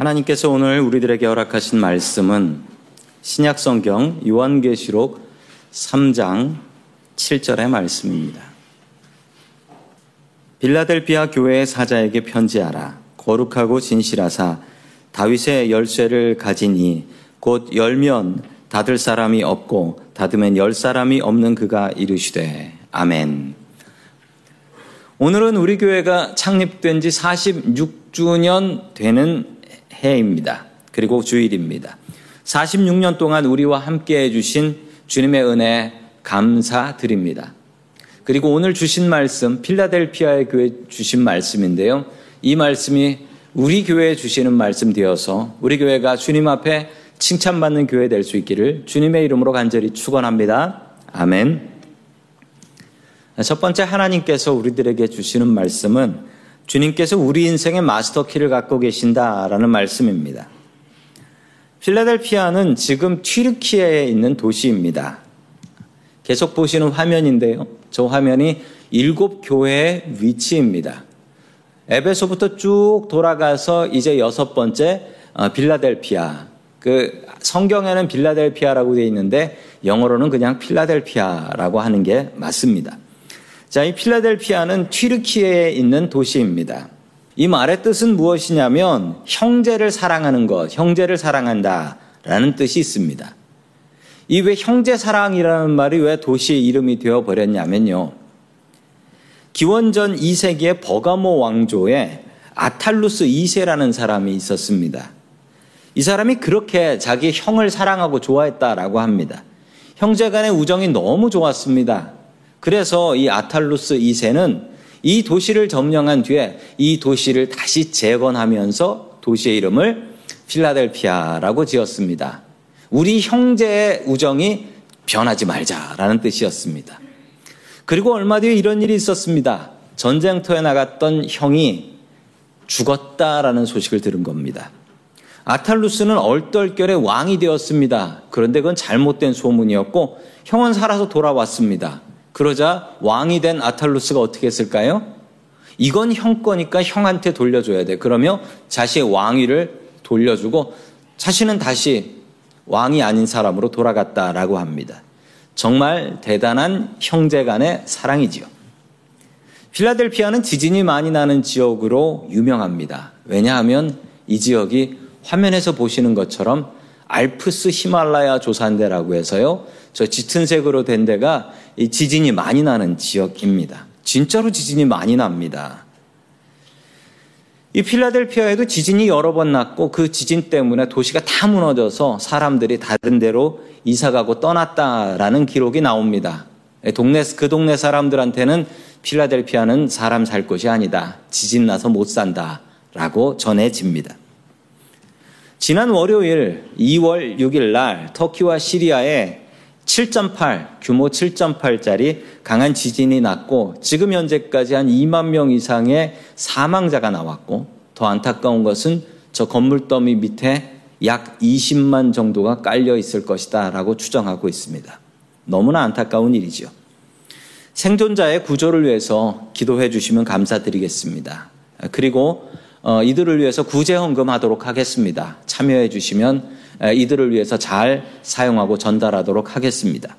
하나님께서 오늘 우리들에게 허락하신 말씀은 신약성경 요한계시록 3장 7절의 말씀입니다. 빌라델비아 교회의 사자에게 편지하라. 거룩하고 진실하사 다윗의 열쇠를 가지니 곧 열면 닫을 사람이 없고 닫으면 열 사람이 없는 그가 이르시되 아멘. 오늘은 우리 교회가 창립된 지 46주년 되는 해입니다. 그리고 주일입니다. 46년 동안 우리와 함께해 주신 주님의 은혜 감사드립니다. 그리고 오늘 주신 말씀, 필라델피아의 교회 주신 말씀인데요. 이 말씀이 우리 교회에 주시는 말씀 되어서 우리 교회가 주님 앞에 칭찬받는 교회 될 수 있기를 주님의 이름으로 간절히 축원합니다. 아멘. 첫 번째, 하나님께서 우리들에게 주시는 말씀은 주님께서 우리 인생의 마스터키를 갖고 계신다라는 말씀입니다. 필라델피아는 지금 튀르키예에 있는 도시입니다. 계속 보시는 화면인데요. 저 화면이 7교회의 위치입니다. 에베소부터 쭉 돌아가서 이제 6번째 빌라델피아. 그 성경에는 빌라델피아라고 되어 있는데 영어로는 그냥 필라델피아라고 하는 게 맞습니다. 자, 이 필라델피아는 튀르키예에 있는 도시입니다. 이 말의 뜻은 무엇이냐면 형제를 사랑하는 것, 형제를 사랑한다라는 뜻이 있습니다. 이 왜 형제 사랑이라는 말이 왜 도시의 이름이 되어버렸냐면요. 기원전 2세기의 버가모 왕조에 아탈루스 2세라는 사람이 있었습니다. 이 사람이 그렇게 자기 형을 사랑하고 좋아했다라고 합니다. 형제 간의 우정이 너무 좋았습니다. 그래서 이 아탈루스 2세는 이 도시를 점령한 뒤에 이 도시를 다시 재건하면서 도시의 이름을 필라델피아라고 지었습니다. 우리 형제의 우정이 변하지 말자라는 뜻이었습니다. 그리고 얼마 뒤에 이런 일이 있었습니다. 전쟁터에 나갔던 형이 죽었다라는 소식을 들은 겁니다. 아탈루스는 얼떨결에 왕이 되었습니다. 그런데 그건 잘못된 소문이었고 형은 살아서 돌아왔습니다. 그러자 왕이 된 아탈루스가 어떻게 했을까요? 이건 형 거니까 형한테 돌려줘야 돼. 그러며 자신의 왕위를 돌려주고 자신은 다시 왕이 아닌 사람으로 돌아갔다라고 합니다. 정말 대단한 형제 간의 사랑이지요. 필라델피아는 지진이 많이 나는 지역으로 유명합니다. 왜냐하면 이 지역이 화면에서 보시는 것처럼 알프스 히말라야 조산대라고 해서요. 저 짙은 색으로 된 데가 이 지진이 많이 나는 지역입니다. 진짜로 지진이 많이 납니다. 이 필라델피아에도 지진이 여러 번 났고 그 지진 때문에 도시가 다 무너져서 사람들이 다른 데로 이사가고 떠났다라는 기록이 나옵니다. 그 동네 사람들한테는 필라델피아는 사람 살 곳이 아니다. 지진 나서 못 산다라고 전해집니다. 지난 월요일 2월 6일 날 터키와 시리아에 7.8, 규모 7.8짜리 강한 지진이 났고 지금 현재까지 한 2만 명 이상의 사망자가 나왔고 더 안타까운 것은 저 건물 더미 밑에 약 20만 정도가 깔려 있을 것이다 라고 추정하고 있습니다. 너무나 안타까운 일이죠. 생존자의 구조를 위해서 기도해 주시면 감사드리겠습니다. 그리고 이들을 위해서 구제헌금 하도록 하겠습니다. 참여해 주시면 이들을 위해서 잘 사용하고 전달하도록 하겠습니다.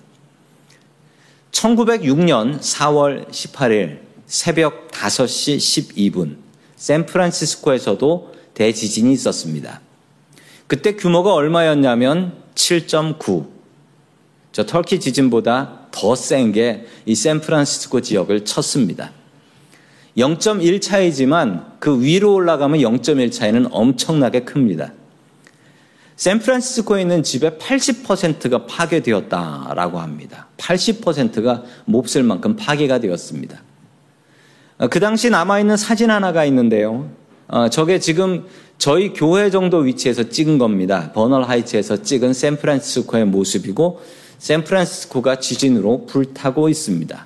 1906년 4월 18일 새벽 5시 12분 샌프란시스코에서도 대지진이 있었습니다. 그때 규모가 얼마였냐면 7.9. 저 터키 지진보다 더 센 게 이 샌프란시스코 지역을 쳤습니다. 0.1 차이지만 그 위로 올라가면 0.1 차이는 엄청나게 큽니다. 샌프란시스코에 있는 집의 80%가 파괴되었다라고 합니다. 80%가 몹쓸 만큼 파괴가 되었습니다. 그 당시 남아있는 사진 하나가 있는데요. 저게 지금 저희 교회 정도 위치에서 찍은 겁니다. 버널하이츠에서 찍은 샌프란시스코의 모습이고 샌프란시스코가 지진으로 불타고 있습니다.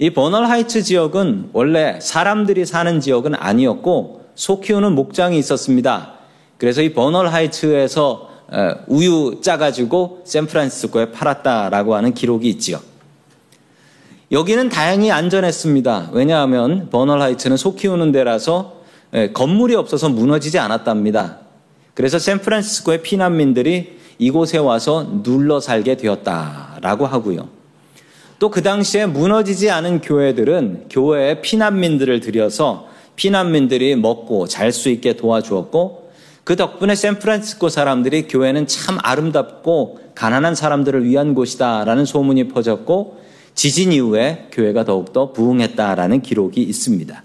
이 버널하이츠 지역은 원래 사람들이 사는 지역은 아니었고 소 키우는 목장이 있었습니다. 그래서 이 버널하이츠에서 우유 짜가지고 샌프란시스코에 팔았다라고 하는 기록이 있지요. 여기는 다행히 안전했습니다. 왜냐하면 버널하이츠는 소 키우는 데라서 건물이 없어서 무너지지 않았답니다. 그래서 샌프란시스코의 피난민들이 이곳에 와서 눌러 살게 되었다라고 하고요. 또 그 당시에 무너지지 않은 교회들은 교회에 피난민들을 들여서 피난민들이 먹고 잘 수 있게 도와주었고, 그 덕분에 샌프란시스코 사람들이 교회는 참 아름답고 가난한 사람들을 위한 곳이다라는 소문이 퍼졌고, 지진 이후에 교회가 더욱더 부흥했다라는 기록이 있습니다.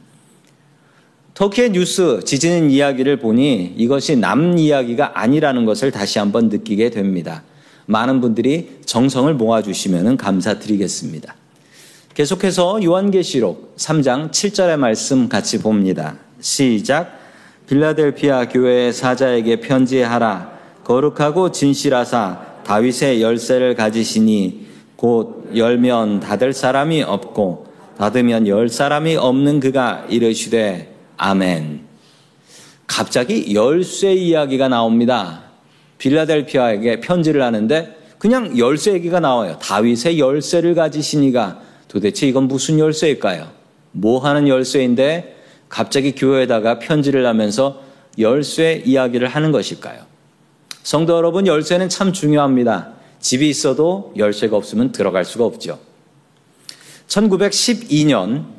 터키의 뉴스 지진 이야기를 보니 이것이 남 이야기가 아니라는 것을 다시 한번 느끼게 됩니다. 많은 분들이 정성을 모아주시면 감사드리겠습니다. 계속해서 요한계시록 3장 7절의 말씀 같이 봅니다. 시작. 빌라델피아 교회의 사자에게 편지하라. 거룩하고 진실하사 다윗의 열쇠를 가지시니 곧 열면 닫을 사람이 없고 닫으면 열 사람이 없는 그가 이르시되 아멘. 갑자기 열쇠 이야기가 나옵니다. 빌라델피아에게 편지를 하는데 그냥 열쇠 얘기가 나와요. 다윗의 열쇠를 가지시니가, 도대체 이건 무슨 열쇠일까요? 뭐 하는 열쇠인데 갑자기 교회에다가 편지를 하면서 열쇠 이야기를 하는 것일까요? 성도 여러분, 열쇠는 참 중요합니다. 집이 있어도 열쇠가 없으면 들어갈 수가 없죠. 1912년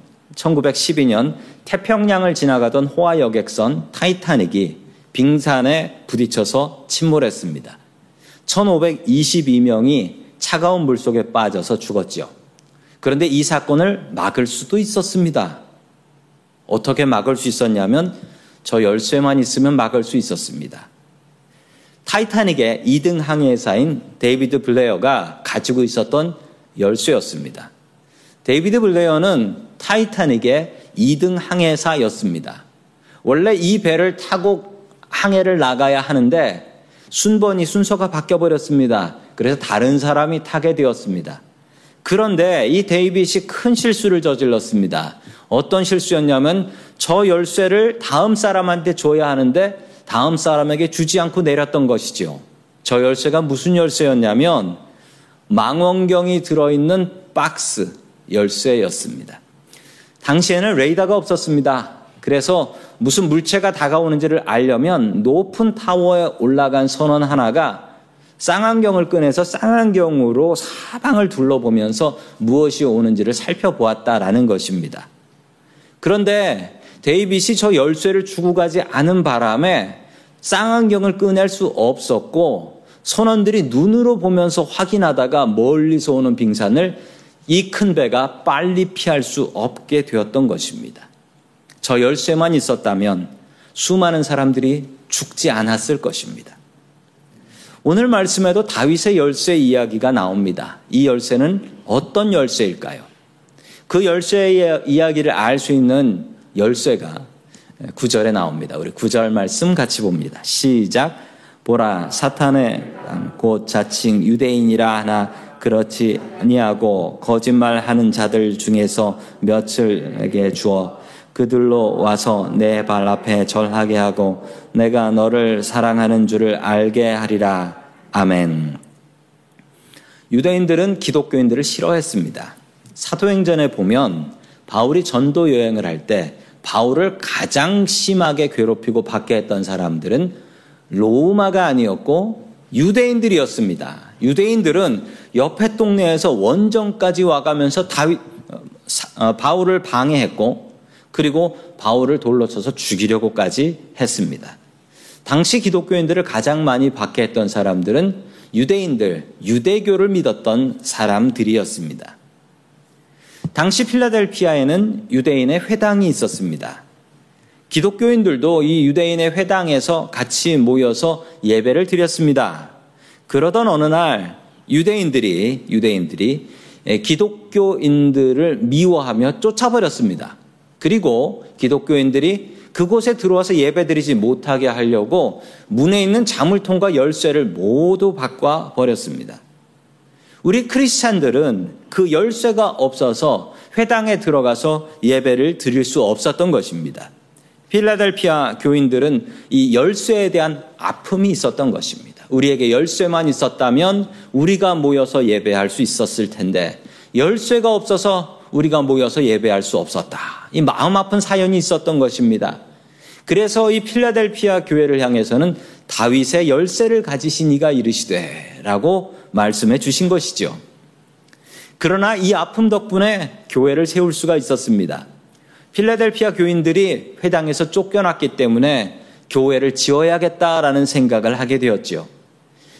태평양을 지나가던 호화 여객선 타이타닉이 빙산에 부딪혀서 침몰했습니다. 1522명이 차가운 물속에 빠져서 죽었지요. 그런데 이 사건을 막을 수도 있었습니다. 어떻게 막을 수 있었냐면 저 열쇠만 있으면 막을 수 있었습니다. 타이타닉의 2등 항해사인 데이비드 블레어가 가지고 있었던 열쇠였습니다. 데이비드 블레어는 타이타닉의 2등 항해사였습니다. 원래 이 배를 타고 항해를 나가야 하는데 순번이 순서가 바뀌어버렸습니다. 그래서 다른 사람이 타게 되었습니다. 그런데 이 데이빗이 큰 실수를 저질렀습니다. 어떤 실수였냐면 저 열쇠를 다음 사람한테 줘야 하는데 다음 사람에게 주지 않고 내렸던 것이죠. 저 열쇠가 무슨 열쇠였냐면 망원경이 들어있는 박스 열쇠였습니다. 당시에는 레이더가 없었습니다. 그래서 무슨 물체가 다가오는지를 알려면 높은 타워에 올라간 선원 하나가 쌍안경을 꺼내서 쌍안경으로 사방을 둘러보면서 무엇이 오는지를 살펴보았다라는 것입니다. 그런데 데이빗이 저 열쇠를 주고 가지 않은 바람에 쌍안경을 꺼낼 수 없었고, 선원들이 눈으로 보면서 확인하다가 멀리서 오는 빙산을 이 큰 배가 빨리 피할 수 없게 되었던 것입니다. 저 열쇠만 있었다면 수많은 사람들이 죽지 않았을 것입니다. 오늘 말씀에도 다윗의 열쇠 이야기가 나옵니다. 이 열쇠는 어떤 열쇠일까요? 그 열쇠의 이야기를 알 수 있는 열쇠가 9절에 나옵니다. 우리 9절 말씀 같이 봅니다. 시작. 보라, 사탄의 곧 자칭 유대인이라 하나 그렇지 아니하고 거짓말하는 자들 중에서 몇을에게 주어 그들로 와서 내 발 앞에 절하게 하고 내가 너를 사랑하는 줄을 알게 하리라. 아멘. 유대인들은 기독교인들을 싫어했습니다. 사도행전에 보면 바울이 전도 여행을 할 때 바울을 가장 심하게 괴롭히고 받게 했던 사람들은 로마가 아니었고 유대인들이었습니다. 유대인들은 옆에 동네에서 원정까지 와가면서 바울을 방해했고, 그리고 바울을 돌로 쳐서 죽이려고까지 했습니다. 당시 기독교인들을 가장 많이 받게 했던 사람들은 유대인들, 유대교를 믿었던 사람들이었습니다. 당시 필라델피아에는 유대인의 회당이 있었습니다. 기독교인들도 이 유대인의 회당에서 같이 모여서 예배를 드렸습니다. 그러던 어느 날 유대인들이 기독교인들을 미워하며 쫓아버렸습니다. 그리고 기독교인들이 그곳에 들어와서 예배드리지 못하게 하려고 문에 있는 자물통과 열쇠를 모두 바꿔버렸습니다. 우리 크리스찬들은 그 열쇠가 없어서 회당에 들어가서 예배를 드릴 수 없었던 것입니다. 필라델피아 교인들은 이 열쇠에 대한 아픔이 있었던 것입니다. 우리에게 열쇠만 있었다면 우리가 모여서 예배할 수 있었을 텐데 열쇠가 없어서 우리가 모여서 예배할 수 없었다. 이 마음 아픈 사연이 있었던 것입니다. 그래서 이 필라델피아 교회를 향해서는 다윗의 열쇠를 가지신 이가 이르시되 라고 말씀해 주신 것이죠. 그러나 이 아픔 덕분에 교회를 세울 수가 있었습니다. 필라델피아 교인들이 회당에서 쫓겨났기 때문에 교회를 지어야겠다라는 생각을 하게 되었죠.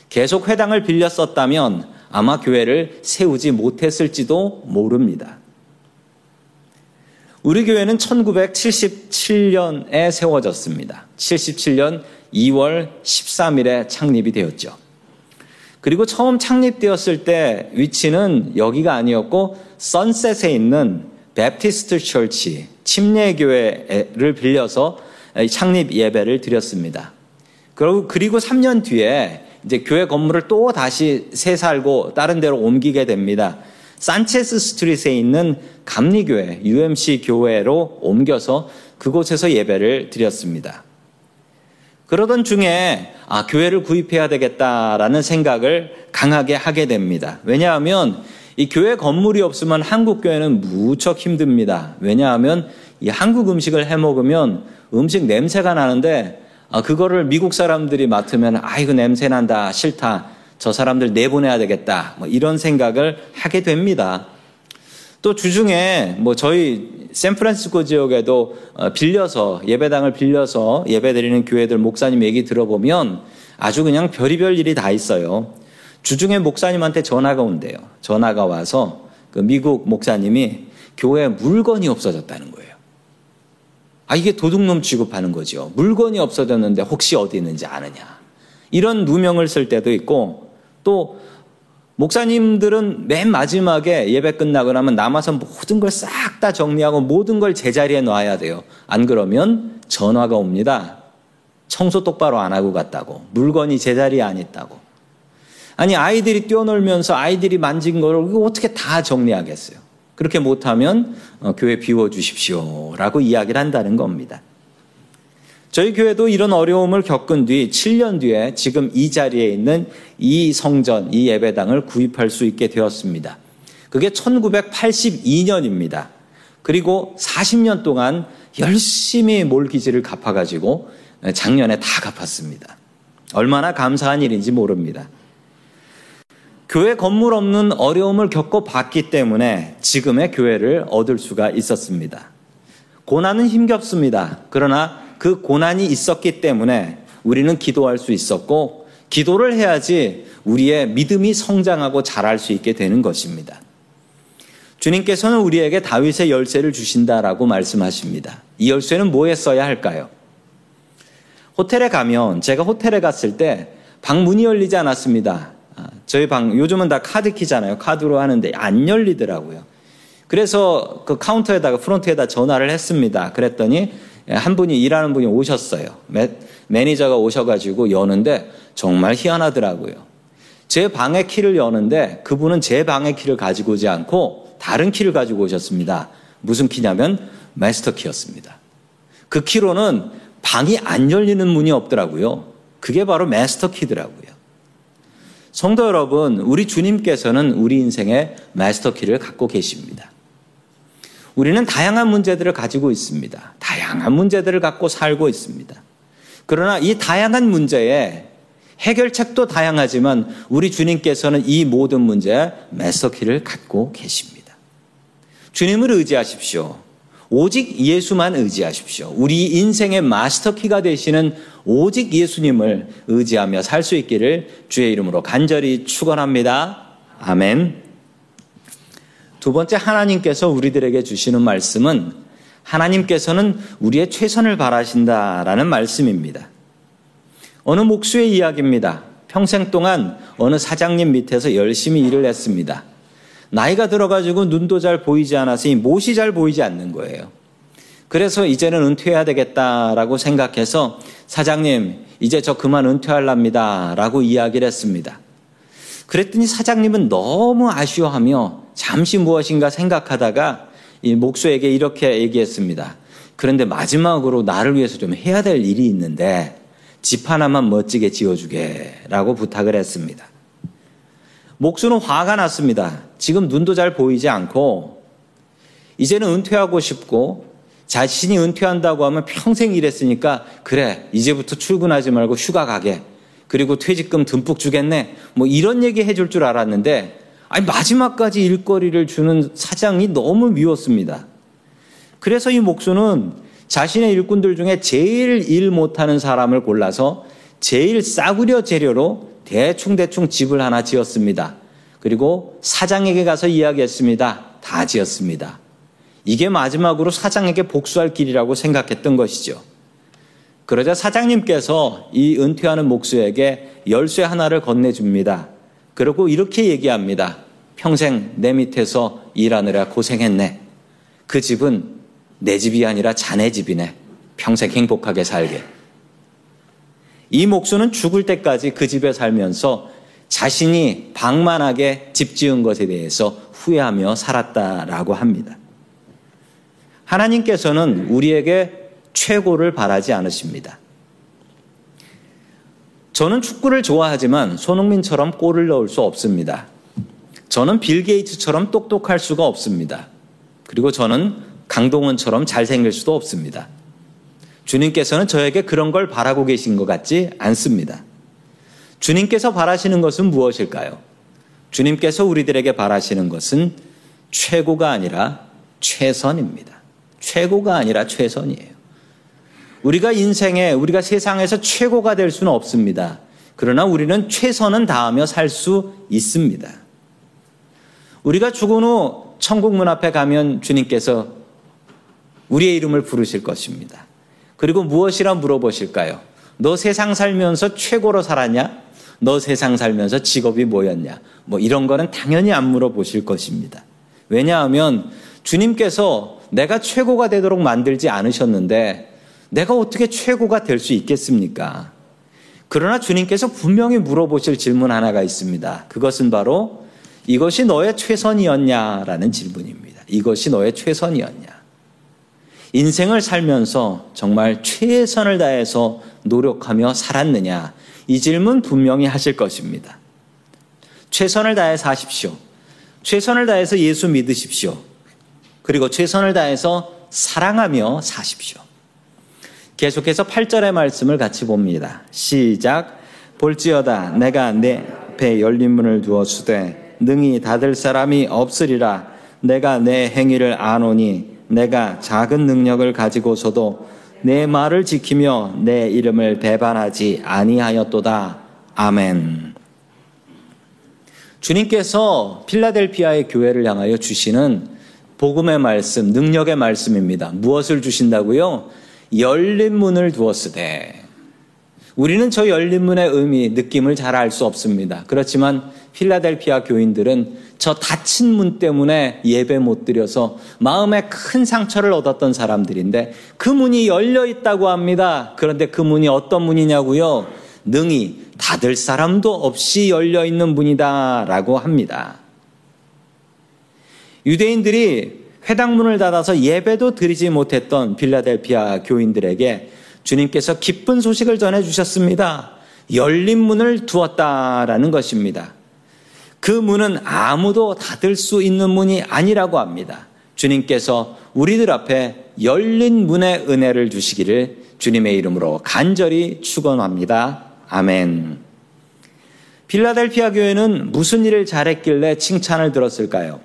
계속 회당을 빌렸었다면 아마 교회를 세우지 못했을지도 모릅니다. 우리 교회는 1977년에 세워졌습니다. 77년 2월 13일에 창립이 되었죠. 그리고 처음 창립되었을 때 위치는 여기가 아니었고 선셋에 있는 베프티스트 철치 침례교회를 빌려서 창립 예배를 드렸습니다. 그리고 3년 뒤에 이제 교회 건물을 또 다시 새 살고 다른 데로 옮기게 됩니다. 산체스 스트릿에 있는 감리교회, UMC 교회로 옮겨서 그곳에서 예배를 드렸습니다. 그러던 중에 교회를 구입해야 되겠다라는 생각을 강하게 하게 됩니다. 왜냐하면 이 교회 건물이 없으면 한국 교회는 무척 힘듭니다. 왜냐하면 이 한국 음식을 해 먹으면 음식 냄새가 나는데 그거를 미국 사람들이 맡으면 이거 냄새 난다, 싫다, 저 사람들 내보내야 되겠다, 이런 생각을 하게 됩니다. 또 주중에 저희 샌프란시스코 지역에도 빌려서 예배당을 빌려서 예배드리는 교회들 목사님 얘기 들어보면 아주 그냥 별의별 일이 다 있어요. 주중에 목사님한테 전화가 온대요. 전화가 와서 그 미국 목사님이 교회에 물건이 없어졌다는 거예요. 이게 도둑놈 취급하는 거죠. 물건이 없어졌는데 혹시 어디 있는지 아느냐. 이런 누명을 쓸 때도 있고, 또 목사님들은 맨 마지막에 예배 끝나고 나면 남아서 모든 걸 싹 다 정리하고 모든 걸 제자리에 놔야 돼요. 안 그러면 전화가 옵니다. 청소 똑바로 안 하고 갔다고. 물건이 제자리에 안 있다고. 아이들이 뛰어놀면서 아이들이 만진 걸 어떻게 다 정리하겠어요. 그렇게 못하면 교회 비워주십시오라고 이야기를 한다는 겁니다. 저희 교회도 이런 어려움을 겪은 뒤 7년 뒤에 지금 이 자리에 있는 이 성전, 이 예배당을 구입할 수 있게 되었습니다. 그게 1982년입니다. 그리고 40년 동안 열심히 몰기지를 갚아가지고 작년에 다 갚았습니다. 얼마나 감사한 일인지 모릅니다. 교회 건물 없는 어려움을 겪어봤기 때문에 지금의 교회를 얻을 수가 있었습니다. 고난은 힘겹습니다. 그러나 그 고난이 있었기 때문에 우리는 기도할 수 있었고, 기도를 해야지 우리의 믿음이 성장하고 자랄 수 있게 되는 것입니다. 주님께서는 우리에게 다윗의 열쇠를 주신다라고 말씀하십니다. 이 열쇠는 뭐에 써야 할까요? 제가 호텔에 갔을 때 방 문이 열리지 않았습니다. 저희 방, 요즘은 다 카드키잖아요. 카드로 하는데 안 열리더라고요. 그래서 그 카운터에다가, 프론트에다 전화를 했습니다. 그랬더니 한 분이, 일하는 분이 오셨어요. 매니저가 오셔가지고 여는데 정말 희한하더라고요. 제 방의 키를 여는데 그분은 제 방의 키를 가지고 오지 않고 다른 키를 가지고 오셨습니다. 무슨 키냐면 마스터 키였습니다. 그 키로는 방이 안 열리는 문이 없더라고요. 그게 바로 마스터 키더라고요. 성도 여러분, 우리 주님께서는 우리 인생의 마스터키를 갖고 계십니다. 우리는 다양한 문제들을 가지고 있습니다. 다양한 문제들을 갖고 살고 있습니다. 그러나 이 다양한 문제의 해결책도 다양하지만 우리 주님께서는 이 모든 문제의 마스터키를 갖고 계십니다. 주님을 의지하십시오. 오직 예수만 의지하십시오. 우리 인생의 마스터키가 되시는 오직 예수님을 의지하며 살 수 있기를 주의 이름으로 간절히 축원합니다. 아멘. 두 번째, 하나님께서 우리들에게 주시는 말씀은 하나님께서는 우리의 최선을 바라신다라는 말씀입니다. 어느 목수의 이야기입니다. 평생 동안 어느 사장님 밑에서 열심히 일을 했습니다. 나이가 들어가지고 눈도 잘 보이지 않아서 이 못이 잘 보이지 않는 거예요. 그래서 이제는 은퇴해야 되겠다라고 생각해서 사장님, 이제 저 그만 은퇴하랍니다 라고 이야기를 했습니다. 그랬더니 사장님은 너무 아쉬워하며 잠시 무엇인가 생각하다가 이 목수에게 이렇게 얘기했습니다. 그런데 마지막으로 나를 위해서 좀 해야 될 일이 있는데 집 하나만 멋지게 지어주게 라고 부탁을 했습니다. 목수는 화가 났습니다. 지금 눈도 잘 보이지 않고 이제는 은퇴하고 싶고 자신이 은퇴한다고 하면 평생 일했으니까 그래 이제부터 출근하지 말고 휴가 가게, 그리고 퇴직금 듬뿍 주겠네, 뭐 이런 얘기 해줄 줄 알았는데, 아니 마지막까지 일거리를 주는 사장이 너무 미웠습니다. 그래서 이 목수는 자신의 일꾼들 중에 제일 일 못하는 사람을 골라서 제일 싸구려 재료로 대충 집을 하나 지었습니다. 그리고 사장에게 가서 이야기했습니다. 다 지었습니다. 이게 마지막으로 사장에게 복수할 길이라고 생각했던 것이죠. 그러자 사장님께서 이 은퇴하는 목수에게 열쇠 하나를 건네줍니다. 그리고 이렇게 얘기합니다. 평생 내 밑에서 일하느라 고생했네. 그 집은 내 집이 아니라 자네 집이네. 평생 행복하게 살게. 이 목수는 죽을 때까지 그 집에 살면서 자신이 방만하게 집 지은 것에 대해서 후회하며 살았다라고 합니다. 하나님께서는 우리에게 최고를 바라지 않으십니다. 저는 축구를 좋아하지만 손흥민처럼 골을 넣을 수 없습니다. 저는 빌 게이츠처럼 똑똑할 수가 없습니다. 그리고 저는 강동원처럼 잘생길 수도 없습니다. 주님께서는 저에게 그런 걸 바라고 계신 것 같지 않습니다. 주님께서 바라시는 것은 무엇일까요? 주님께서 우리들에게 바라시는 것은 최고가 아니라 최선입니다. 최고가 아니라 최선이에요. 우리가 인생에, 우리가 세상에서 최고가 될 수는 없습니다. 그러나 우리는 최선은 다하며 살 수 있습니다. 우리가 죽은 후 천국 문 앞에 가면 주님께서 우리의 이름을 부르실 것입니다. 그리고 무엇이라 물어보실까요? 너 세상 살면서 최고로 살았냐? 너 세상 살면서 직업이 뭐였냐? 뭐 이런 거는 당연히 안 물어보실 것입니다. 왜냐하면 주님께서 내가 최고가 되도록 만들지 않으셨는데 내가 어떻게 최고가 될 수 있겠습니까? 그러나 주님께서 분명히 물어보실 질문 하나가 있습니다. 그것은 바로 이것이 너의 최선이었냐라는 질문입니다. 이것이 너의 최선이었냐. 인생을 살면서 정말 최선을 다해서 노력하며 살았느냐. 이 질문 분명히 하실 것입니다. 최선을 다해서 하십시오. 최선을 다해서 예수 믿으십시오. 그리고 최선을 다해서 사랑하며 사십시오. 계속해서 8절의 말씀을 같이 봅니다. 시작. 볼지어다 내가 내 앞에 열린 문을 두었으되 능히 닫을 사람이 없으리라. 내가 내 행위를 아노니 내가 작은 능력을 가지고서도 내 말을 지키며 내 이름을 배반하지 아니하였도다. 아멘. 주님께서 필라델피아의 교회를 향하여 주시는 복음의 말씀, 능력의 말씀입니다. 무엇을 주신다고요? 열린 문을 두었으되. 우리는 저 열린 문의 의미, 느낌을 잘 알 수 없습니다. 그렇지만 필라델피아 교인들은 저 닫힌 문 때문에 예배 못 드려서 마음에 큰 상처를 얻었던 사람들인데 그 문이 열려 있다고 합니다. 그런데 그 문이 어떤 문이냐고요? 능히 닫을 사람도 없이 열려 있는 문이다라고 합니다. 유대인들이 회당문을 닫아서 예배도 드리지 못했던 빌라델피아 교인들에게 주님께서 기쁜 소식을 전해주셨습니다. 열린 문을 두었다라는 것입니다. 그 문은 아무도 닫을 수 있는 문이 아니라고 합니다. 주님께서 우리들 앞에 열린 문의 은혜를 주시기를 주님의 이름으로 간절히 축원합니다. 아멘. 빌라델피아 교회는 무슨 일을 잘했길래 칭찬을 들었을까요?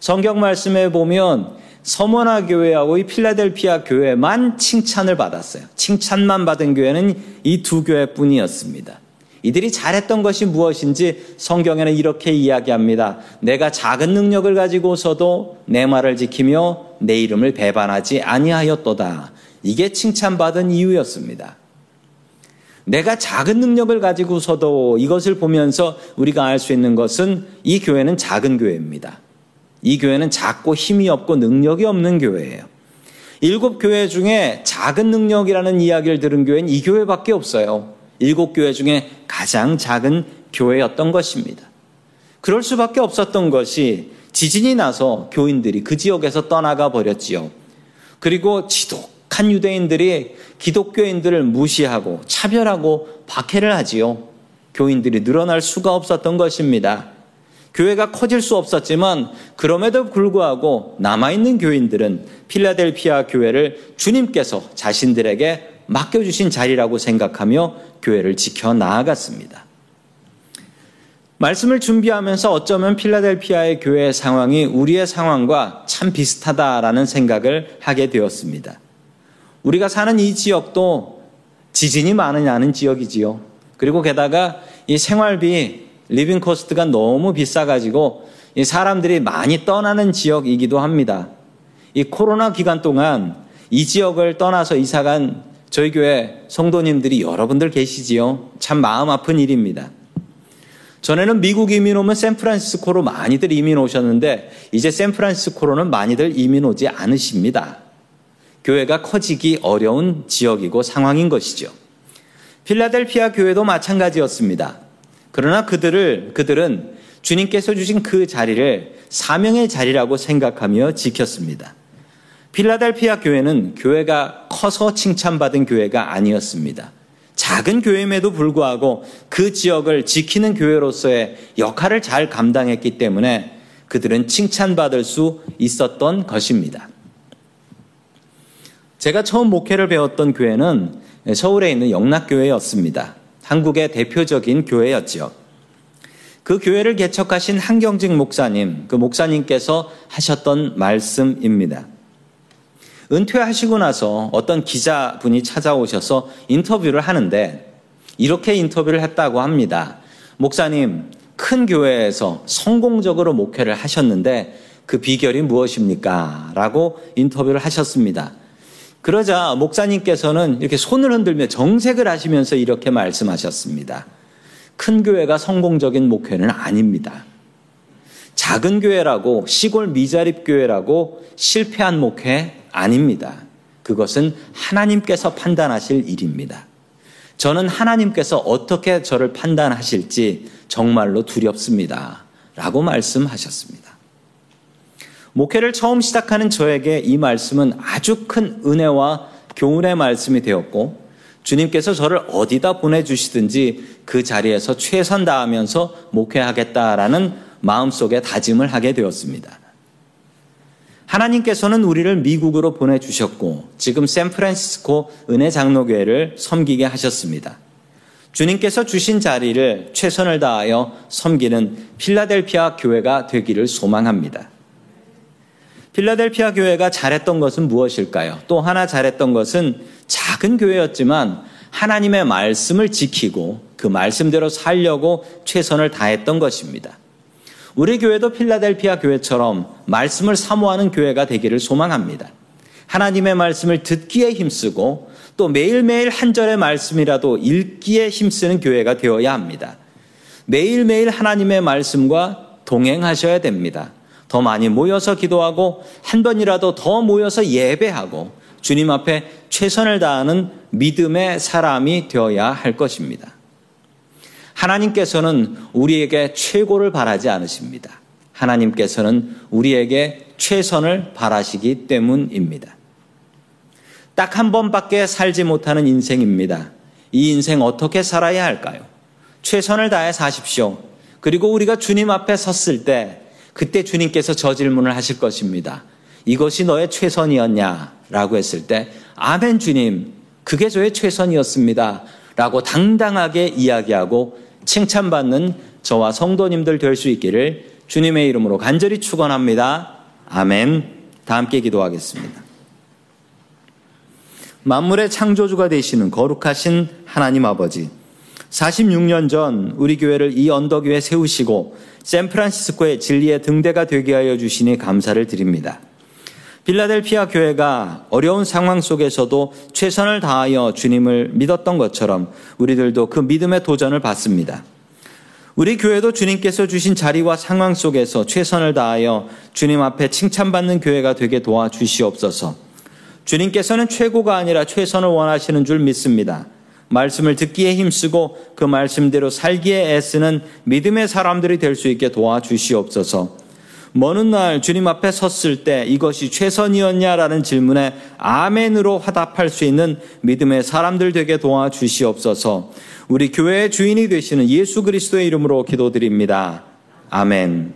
성경 말씀에 보면 서머나 교회하고 이 필라델피아 교회만 칭찬을 받았어요. 칭찬만 받은 교회는 이 두 교회뿐이었습니다. 이들이 잘했던 것이 무엇인지 성경에는 이렇게 이야기합니다. 내가 작은 능력을 가지고서도 내 말을 지키며 내 이름을 배반하지 아니하였도다. 이게 칭찬받은 이유였습니다. 내가 작은 능력을 가지고서도, 이것을 보면서 우리가 알 수 있는 것은 이 교회는 작은 교회입니다. 이 교회는 작고 힘이 없고 능력이 없는 교회예요. 7교회 중에 작은 능력이라는 이야기를 들은 교회는 이 교회밖에 없어요. 7교회 중에 가장 작은 교회였던 것입니다. 그럴 수밖에 없었던 것이 지진이 나서 교인들이 그 지역에서 떠나가 버렸지요. 그리고 지독한 유대인들이 기독교인들을 무시하고 차별하고 박해를 하지요. 교인들이 늘어날 수가 없었던 것입니다. 교회가 커질 수 없었지만 그럼에도 불구하고 남아있는 교인들은 필라델피아 교회를 주님께서 자신들에게 맡겨주신 자리라고 생각하며 교회를 지켜 나아갔습니다. 말씀을 준비하면서 어쩌면 필라델피아의 교회의 상황이 우리의 상황과 참 비슷하다라는 생각을 하게 되었습니다. 우리가 사는 이 지역도 지진이 많은 지역이지요. 그리고 게다가 이 생활비, 리빙 코스트가 너무 비싸가지고 이 사람들이 많이 떠나는 지역이기도 합니다. 이 코로나 기간 동안 이 지역을 떠나서 이사간 저희 교회 성도님들이 여러분들 계시지요. 참 마음 아픈 일입니다. 전에는 미국 이민 오면 샌프란시스코로 많이들 이민 오셨는데 이제 샌프란시스코로는 많이들 이민 오지 않으십니다. 교회가 커지기 어려운 지역이고 상황인 것이죠. 필라델피아 교회도 마찬가지였습니다. 그러나 그들은 주님께서 주신 그 자리를 사명의 자리라고 생각하며 지켰습니다. 필라델피아 교회는 교회가 커서 칭찬받은 교회가 아니었습니다. 작은 교회임에도 불구하고 그 지역을 지키는 교회로서의 역할을 잘 감당했기 때문에 그들은 칭찬받을 수 있었던 것입니다. 제가 처음 목회를 배웠던 교회는 서울에 있는 영락교회였습니다. 한국의 대표적인 교회였죠. 그 교회를 개척하신 한경직 목사님, 그 목사님께서 하셨던 말씀입니다. 은퇴하시고 나서 어떤 기자분이 찾아오셔서 인터뷰를 하는데 이렇게 인터뷰를 했다고 합니다. 목사님, 큰 교회에서 성공적으로 목회를 하셨는데 그 비결이 무엇입니까? 라고 인터뷰를 하셨습니다. 그러자 목사님께서는 이렇게 손을 흔들며 정색을 하시면서 이렇게 말씀하셨습니다. 큰 교회가 성공적인 목회는 아닙니다. 작은 교회라고 시골 미자립 교회라고 실패한 목회 아닙니다. 그것은 하나님께서 판단하실 일입니다. 저는 하나님께서 어떻게 저를 판단하실지 정말로 두렵습니다. 라고 말씀하셨습니다. 목회를 처음 시작하는 저에게 이 말씀은 아주 큰 은혜와 교훈의 말씀이 되었고 주님께서 저를 어디다 보내주시든지 그 자리에서 최선 다하면서 목회하겠다라는 마음속에 다짐을 하게 되었습니다. 하나님께서는 우리를 미국으로 보내주셨고 지금 샌프란시스코 은혜장로교회를 섬기게 하셨습니다. 주님께서 주신 자리를 최선을 다하여 섬기는 필라델피아 교회가 되기를 소망합니다. 필라델피아 교회가 잘했던 것은 무엇일까요? 또 하나 잘했던 것은 작은 교회였지만 하나님의 말씀을 지키고 그 말씀대로 살려고 최선을 다했던 것입니다. 우리 교회도 필라델피아 교회처럼 말씀을 사모하는 교회가 되기를 소망합니다. 하나님의 말씀을 듣기에 힘쓰고 또 매일매일 한 절의 말씀이라도 읽기에 힘쓰는 교회가 되어야 합니다. 매일매일 하나님의 말씀과 동행하셔야 됩니다. 더 많이 모여서 기도하고 한 번이라도 더 모여서 예배하고 주님 앞에 최선을 다하는 믿음의 사람이 되어야 할 것입니다. 하나님께서는 우리에게 최고를 바라지 않으십니다. 하나님께서는 우리에게 최선을 바라시기 때문입니다. 딱 한 번밖에 살지 못하는 인생입니다. 이 인생 어떻게 살아야 할까요? 최선을 다해 사십시오. 그리고 우리가 주님 앞에 섰을 때 그때 주님께서 저 질문을 하실 것입니다. 이것이 너의 최선이었냐? 라고 했을 때 아멘 주님, 그게 저의 최선이었습니다. 라고 당당하게 이야기하고 칭찬받는 저와 성도님들 될 수 있기를 주님의 이름으로 간절히 축원합니다. 아멘. 다 함께 기도하겠습니다. 만물의 창조주가 되시는 거룩하신 하나님 아버지, 46년 전 우리 교회를 이 언덕 위에 세우시고 샌프란시스코의 진리의 등대가 되게 하여 주시니 감사를 드립니다. 필라델피아 교회가 어려운 상황 속에서도 최선을 다하여 주님을 믿었던 것처럼 우리들도 그 믿음의 도전을 받습니다. 우리 교회도 주님께서 주신 자리와 상황 속에서 최선을 다하여 주님 앞에 칭찬받는 교회가 되게 도와주시옵소서. 주님께서는 최고가 아니라 최선을 원하시는 줄 믿습니다. 말씀을 듣기에 힘쓰고 그 말씀대로 살기에 애쓰는 믿음의 사람들이 될 수 있게 도와주시옵소서. 먼 훗날 주님 앞에 섰을 때 이것이 최선이었냐라는 질문에 아멘으로 화답할 수 있는 믿음의 사람들 되게 도와주시옵소서. 우리 교회의 주인이 되시는 예수 그리스도의 이름으로 기도드립니다. 아멘.